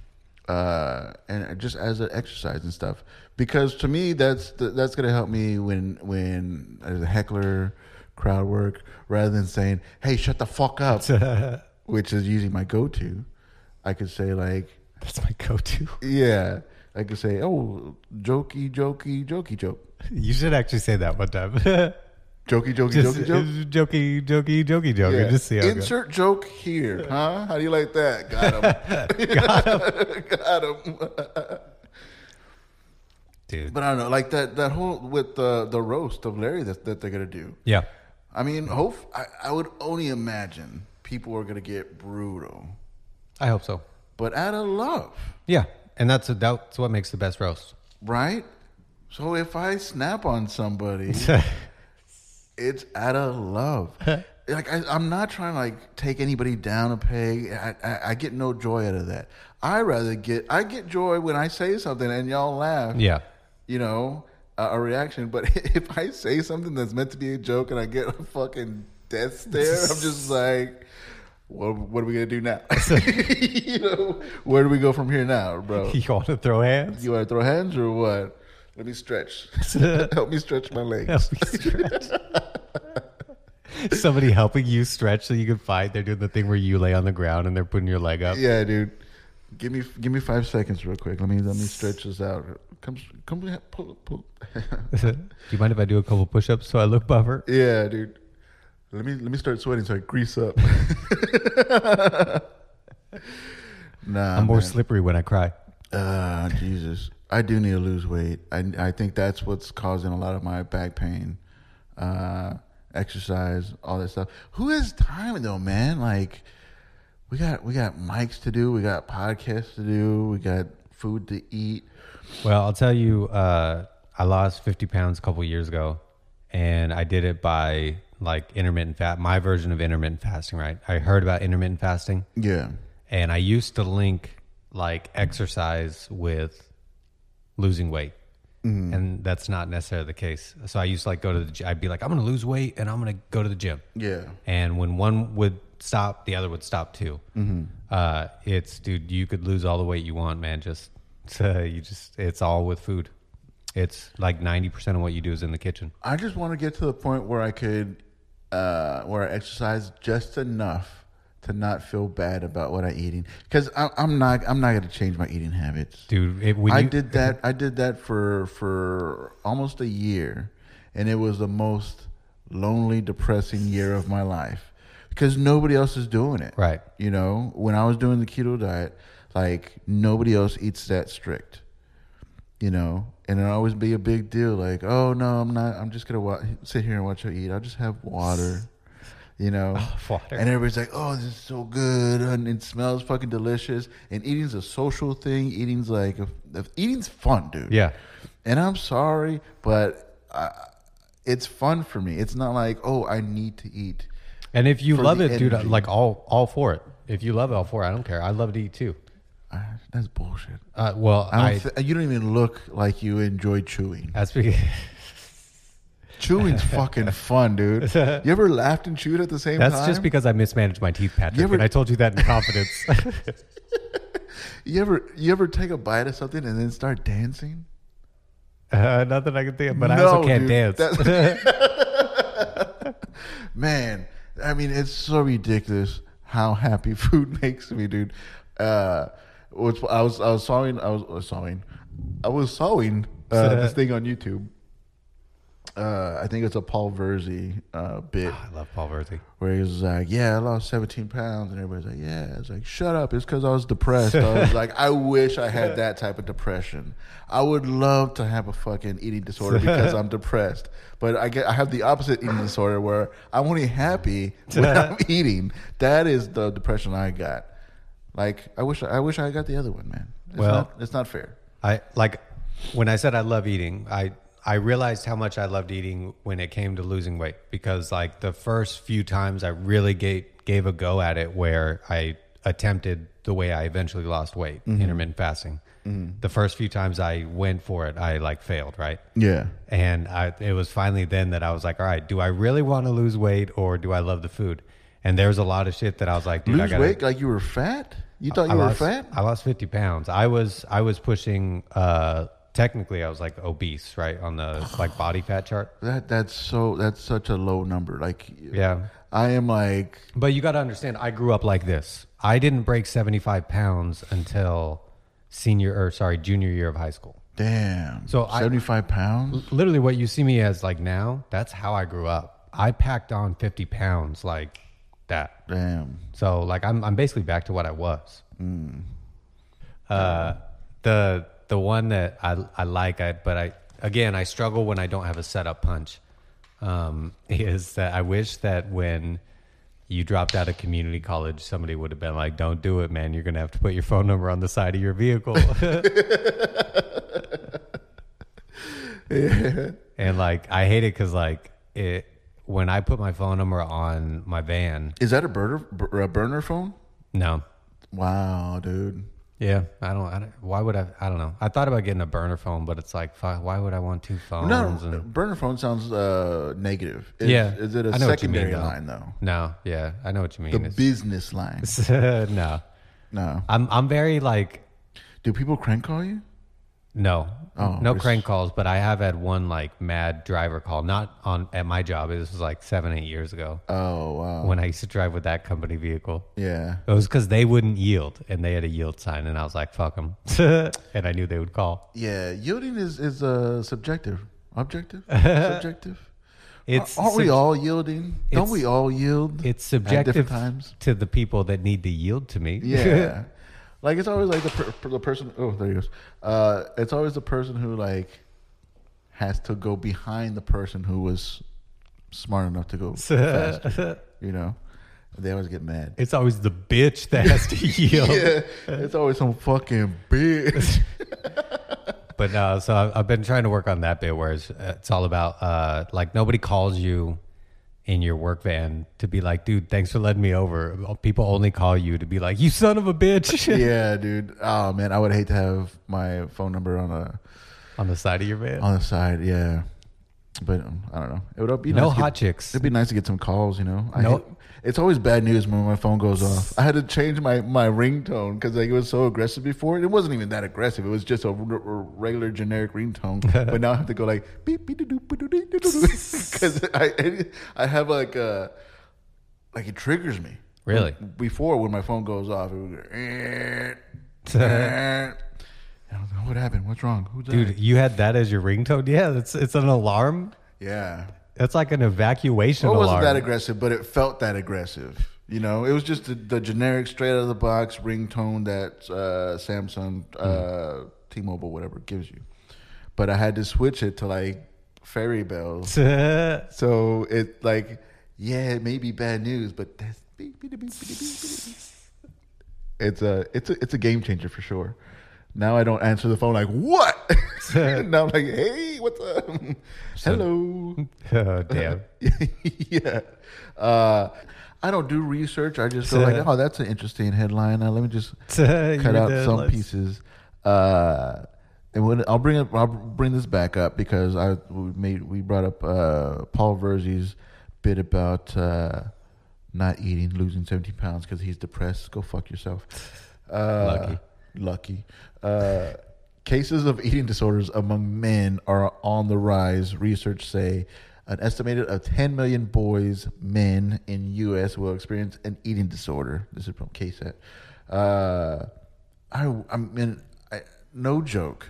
Uh, and just as an exercise and stuff, because to me that's the, that's gonna help me when when as a heckler, crowd work, rather than saying, "Hey, shut the fuck up," which is usually my go-to. I could say like, "That's my go-to." Yeah, I could say, "Oh, jokey, jokey, jokey, joke." You should actually say that one time. Jokey, jokey, just, jokey, jokey, jokey, jokey, jokey, jokey. Yeah. Just see how insert goes. Joke here, huh? How do you like that? Got him, got him, got him, dude. But I don't know, like that that whole with the the roast of Larry that that they're gonna do. Yeah, I mean, hope I, I would only imagine people are gonna get brutal. I hope so, but out of love. Yeah, and that's a, that's what makes the best roast, right? So if I snap on somebody. It's out of love. Like I, I'm not trying to like take anybody down a peg. I, I, I get no joy out of that. I rather get I get joy when I say something and y'all laugh. Yeah, you know, uh, a reaction. But if I say something that's meant to be a joke and I get a fucking death stare, I'm just like, what, what are we gonna do now? You know, where do we go from here now, bro? You want to throw hands? You want to throw hands or what? Let me stretch. Help me stretch my legs. Help me stretch. Somebody helping you stretch so you can fight. They're doing the thing where you lay on the ground and they're putting your leg up. Yeah, dude. Give me give me five seconds real quick. Let me let me stretch this out. Come come pull pull. Do you mind if I do a couple push ups so I look buffer? Yeah, dude. Let me let me start sweating so I grease up. Nah, I'm more man. slippery when I cry. Uh, Jesus. I do need to lose weight. I, I think that's what's causing a lot of my back pain. Uh, exercise, all that stuff. Who has time though, man? Like, we got we got mics to do. We got podcasts to do. We got food to eat. Well, I'll tell you, uh, I lost fifty pounds a couple years ago, and I did it by like intermittent fast, my version of intermittent fasting, right? I heard about intermittent fasting. Yeah. And I used to link like exercise with losing weight. Mm-hmm. And that's not necessarily the case. So I used to like go to the gym. I'd be like, I'm going to lose weight and I'm going to go to the gym. Yeah. And when one would stop, the other would stop too. Mm-hmm. Uh, it's, dude, you could lose all the weight you want, man. Just, uh, you just, it's all with food. It's like ninety percent of what you do is in the kitchen. I just want to get to the point where I could, uh, where I exercise just enough to not feel bad about what I'm eating, because I'm not I'm not going to change my eating habits, dude. It, when I you, did that, I did that for for almost a year, and it was the most lonely, depressing year of my life because nobody else is doing it. Right? You know, when I was doing the keto diet, like nobody else eats that strict. You know, and it'll always be a big deal. Like, oh no, I'm not. I'm just going to wa- sit here and watch you eat. I'll just have water. You know, oh, and everybody's like, oh, this is so good. And it smells fucking delicious. And eating's a social thing. Eating's like, a, eating's fun, dude. Yeah. And I'm sorry, but I, it's fun for me. It's not like, oh, I need to eat. And if you love it, energy. dude, like all, all for it. If you love it, all for it. I don't care. I love to eat too. I, that's bullshit. Uh, well, I don't I, th- you don't even look like you enjoy chewing. That's because... Chewing's fucking fun, dude. You ever laughed and chewed at the same That's time? That's just because I mismanaged my teeth, Patrick, ever, and I told you that in confidence. you ever you ever take a bite of something and then start dancing? Uh, not that I can think of, but no, I also can't dude. dance. Man, I mean, it's so ridiculous how happy food makes me, dude. Uh, which I was I was sawing I was, I was sawing I was sawing uh, this thing on YouTube. Uh, I think it's a Paul Verzi uh, bit. Oh, I love Paul Verzi. Where he was like, yeah, I lost seventeen pounds. And everybody's like, yeah. It's like, shut up. It's because I was depressed. I was like, I wish I had that type of depression. I would love to have a fucking eating disorder because I'm depressed. But I get, I have the opposite eating disorder where I'm only happy when I'm eating. That is the depression I got. Like, I wish I wish I got the other one, man. It's, well, not, it's not fair. I like, when I said I love eating, I... I realized how much I loved eating when it came to losing weight, because like the first few times I really gave, gave a go at it where I attempted the way I eventually lost weight, mm-hmm. intermittent fasting. Mm-hmm. The first few times I went for it, I like failed, right? Yeah. And I, it was finally then that I was like, all right, do I really want to lose weight or do I love the food? And there's a lot of shit that I was like, dude, lose I gotta, weight like you were fat? You thought I, you I were lost, fat? I lost fifty pounds. I was, I was pushing, uh, technically, I was like obese, right, on the like body fat chart. That that's so that's such a low number. Like, yeah, I am like. But you got to understand, I grew up like this. I didn't break seventy-five pounds until senior or sorry, junior year of high school. Damn. So seventy-five pounds. Literally, what you see me as like now, that's how I grew up. I packed on fifty pounds like that. Damn. So like I'm I'm basically back to what I was. Mm. Uh, the. The one that I I like, I, but I again I struggle when I don't have a setup punch. Um, is that I wish that when you dropped out of community college, somebody would have been like, "Don't do it, man. You're gonna have to put your phone number on the side of your vehicle." Yeah. And like I hate it because like it when I put my phone number on my van. Is that a burner a burner phone? No. Wow, dude. Yeah, I don't, I don't. Why would I? I don't know. I thought about getting a burner phone, but it's like, why would I want two phones? No, and, burner phone sounds uh, negative. Is, yeah, is it a secondary mean, line though. though? No, yeah, I know what you mean. The it's, business line. no, no. I'm I'm very like. Do people crank call you? No, oh, no crank calls. But I have had one like mad driver call. Not on at my job. This was like seven, eight years ago. Oh wow! When I used to drive with that company vehicle. Yeah, it was because they wouldn't yield, and they had a yield sign, and I was like, "Fuck them," and I knew they would call. Yeah, yielding is is uh, subjective, objective, subjective. It's Aren't we all yielding? Don't we all yield? It's subjective times to the people that need to yield to me. Yeah. Like, it's always like the, per, the person. Oh, there he goes. Uh, it's always the person who, like, has to go behind the person who was smart enough to go faster. You know? They always get mad. It's always the bitch that has to yield. Yeah, it's always some fucking bitch. But no, so I've, I've been trying to work on that bit where it's, it's all about, uh, like, nobody calls you in your work van to be like, dude, thanks for letting me over. People only call you to be like, you son of a bitch. Yeah, dude. Oh, man, I would hate to have my phone number on a... On the side of your van? On the side, yeah. But um, I don't know. It would be no nice hot get, chicks. It'd be nice to get some calls, you know. I no, hate, it's always bad news when my phone goes off. I had to change my my ringtone because, like, it was so aggressive before. It wasn't even that aggressive. It was just a r- r- regular generic ringtone. But now I have to go like beep beep doop doop doop because I I have like a like it triggers me. Really? Before, when my phone goes off, it would go. Eh, eh. I was like, what happened? What's wrong? Who's that? Dude, you had that as your ringtone? Yeah, that's it's an alarm. Yeah. That's like an evacuation well, it alarm. It wasn't that aggressive, but it felt that aggressive. You know, it was just the, the generic straight-out-of-the-box ringtone that uh, Samsung, uh, mm. T-Mobile, whatever, gives you. But I had to switch it to, like, fairy bells. So it, like, yeah, it may be bad news, but that's... It's a, it's a, it's a game changer for sure. Now I don't answer the phone like, what? Now I'm like, hey, what's up? So, hello. Oh, damn. Yeah. Uh, I don't do research. I just go like, oh, that's an interesting headline. Now let me just cut out some headlines. Pieces. Uh, and when I'll bring up, I'll bring this back up because I we made we brought up uh, Paul Verzi's bit about uh, not eating, losing seventeen pounds because he's depressed. Go fuck yourself. Uh, Lucky. Lucky. Uh, cases of eating disorders among men are on the rise. Research say an estimated of ten million boys, men in U S will experience an eating disorder. This is from K S E T. Uh, I, I mean, I, no joke.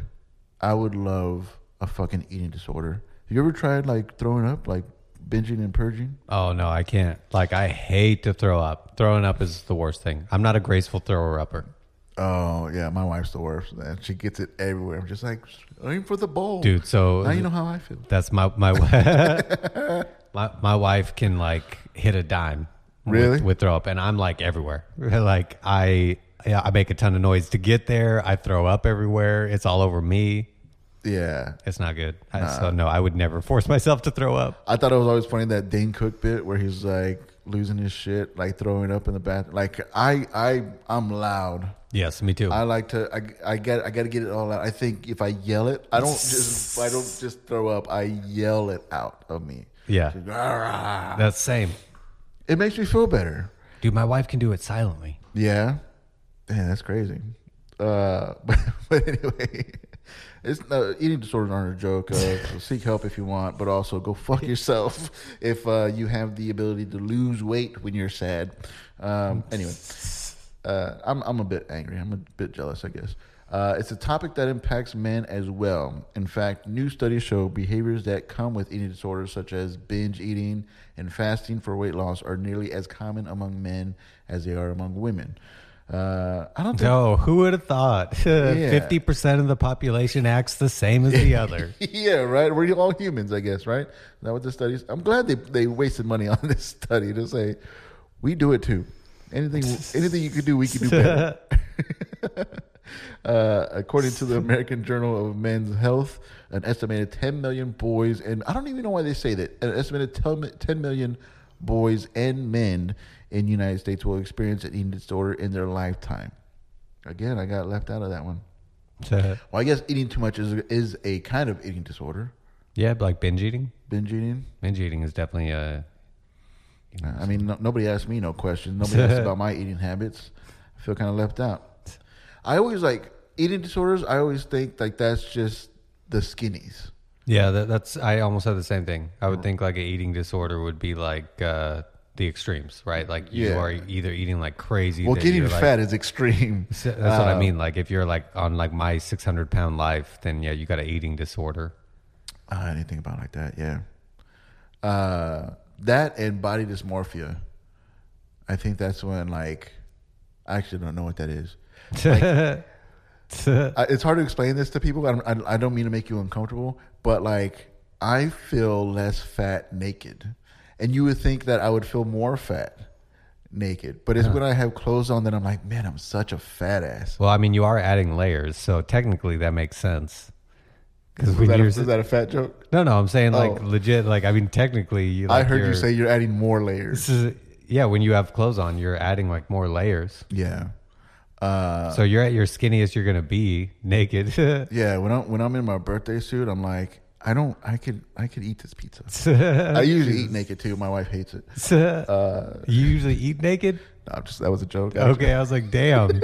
I would love a fucking eating disorder. Have you ever tried like throwing up, like binging and purging? Oh no, I can't. Like, I hate to throw up. Throwing up is the worst thing. I'm not a graceful thrower-upper. Oh, yeah, my wife's the worst, man. She gets it everywhere. I'm just like, aim for the bowl. Dude, so... Now you know how I feel. That's my... My my, my wife can, like, hit a dime. Really? With, with throw up, and I'm, like, everywhere. Like, I I make a ton of noise to get there. I throw up everywhere. It's all over me. Yeah. It's not good. Nah. So, no, I would never force myself to throw up. I thought it was always funny, that Dane Cook bit where he's, like, losing his shit, like, throwing up in the bathroom. Like, I, I, I'm loud. Yes, me too. I like to. I I got. I got to get it all out. I think if I yell it, I don't just. I don't just throw up. I yell it out of me. Yeah, like, that's same. It makes me feel better. Dude, my wife can do it silently. Yeah, man, that's crazy. Uh, but, but anyway, it's no, eating disorders aren't a joke. Uh, so seek help if you want, but also go fuck yourself if uh, you have the ability to lose weight when you're sad. Um, anyway. Uh, I'm I'm a bit angry. I'm a bit jealous, I guess. Uh, it's a topic that impacts men as well. In fact, new studies show behaviors that come with eating disorders, such as binge eating and fasting for weight loss, are nearly as common among men as they are among women. Uh, I don't think. No, who would have thought? Fifty yeah. percent of the population acts the same as the other. Yeah, right. We're all humans, I guess, right? Is that what the studies? I'm glad they they wasted money on this study to say we do it too. Anything anything you could do, we could do better. uh, according to the American Journal of Men's Health, an estimated ten million boys, and I don't even know why they say that, an estimated ten million boys and men in the United States will experience an eating disorder in their lifetime. Again, I got left out of that one. Well, I guess eating too much is is a kind of eating disorder. Yeah, like binge eating. Binge eating. Binge eating is definitely a... I mean, no, nobody asked me no questions. Nobody asked about my eating habits. I feel kind of left out. I always, like, eating disorders, I always think, like, that's just the skinnies. Yeah, that, that's, I almost had the same thing. I would think, like, an eating disorder would be, like, uh, the extremes, right? Like, you yeah. are either eating, like, crazy. Well, getting fat, like, is extreme. That's uh, what I mean. Like, if you're, like, on, like, my six hundred pound life, then, yeah, you got an eating disorder. Uh, anything about like that, yeah. Uh, that and body dysmorphia. I think that's when, like, I actually don't know what that is. Like, I, it's hard to explain this to people. I don't, I, I don't mean to make you uncomfortable, but, like, I feel less fat naked. And you would think that I would feel more fat naked. But it's huh. when I have clothes on that I'm like, man, I'm such a fat ass. Well, I mean, you are adding layers, so technically that makes sense. Is that, a, is that a fat joke? No, no, I'm saying like oh. legit. Like, I mean, technically. Like, I heard you say you're adding more layers. This is, yeah, when you have clothes on, you're adding like more layers. Yeah. Uh, so you're at your skinniest you're going to be naked. Yeah, when I'm, when I'm in my birthday suit, I'm like, I don't, I could, I could eat this pizza. I usually eat naked too. My wife hates it. Uh, you usually eat naked? No, I'm just, that was a joke. Actually. Okay, I was like, damn.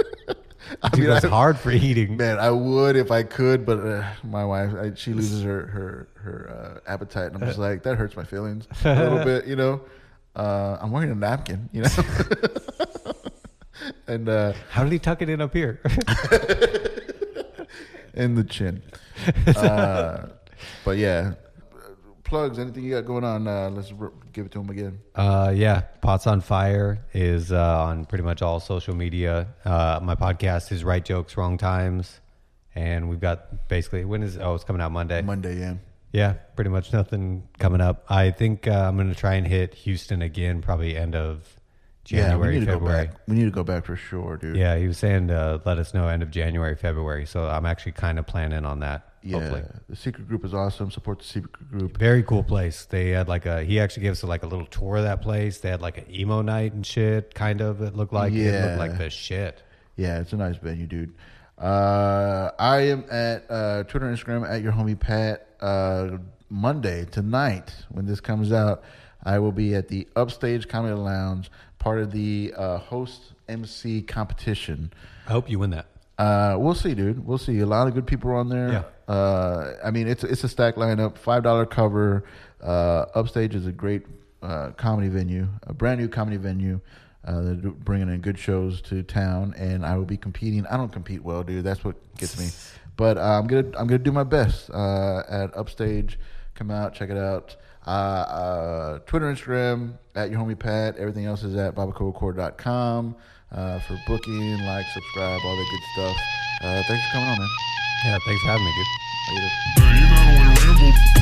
I Dude, mean, that's I, hard for eating. Man, I would if I could, but uh, my wife, I, she loses her her, her uh, appetite, and I'm just like, that hurts my feelings a little bit, you know. Uh, I'm wearing a napkin, you know. And uh, how did he tuck it in up here? In the chin. Uh, but yeah, plugs. Anything you got going on? Uh, let's r- give it to him again. Uh, yeah, Pots on Fire is uh, on pretty much all social media. Uh, my podcast is Right Jokes Wrong Times, and we've got basically when is oh it's coming out Monday. Monday, yeah. Yeah, pretty much nothing coming up. I think uh, I'm going to try and hit Houston again, probably end of January, yeah, we need February. To go back. We need to go back for sure, dude. Yeah, he was saying to let us know end of January, February. So I'm actually kind of planning on that. Yeah, hopefully. The Secret Group is awesome. Support the Secret Group. Very cool place. They had like a, he actually gave us like a little tour of that place. They had like an emo night and shit, kind of, it looked like. Yeah. It looked like the shit. Yeah, it's a nice venue, dude. Uh, I am at uh, Twitter and Instagram at your homie Pat. Uh, Monday, tonight, when this comes out, I will be at the Upstage Comedy Lounge, part of the uh, host M C competition. I hope you win that. Uh, we'll see, dude. We'll see. A lot of good people are on there. Yeah. Uh, I mean, it's it's a stacked lineup. five dollars cover. Uh, Upstage is a great uh, comedy venue, a brand new comedy venue. Uh, they're bringing in good shows to town, and I will be competing. I don't compete well, dude. That's what gets me. But uh, I'm gonna I'm gonna do my best uh, at Upstage. Come out, check it out. Uh, uh, Twitter, Instagram at your homie Pat. Everything else is at babacorecore dot com uh, for booking, like, subscribe, all that good stuff. Uh, thanks for coming on, man. Yeah, thanks for having me, dude. Later.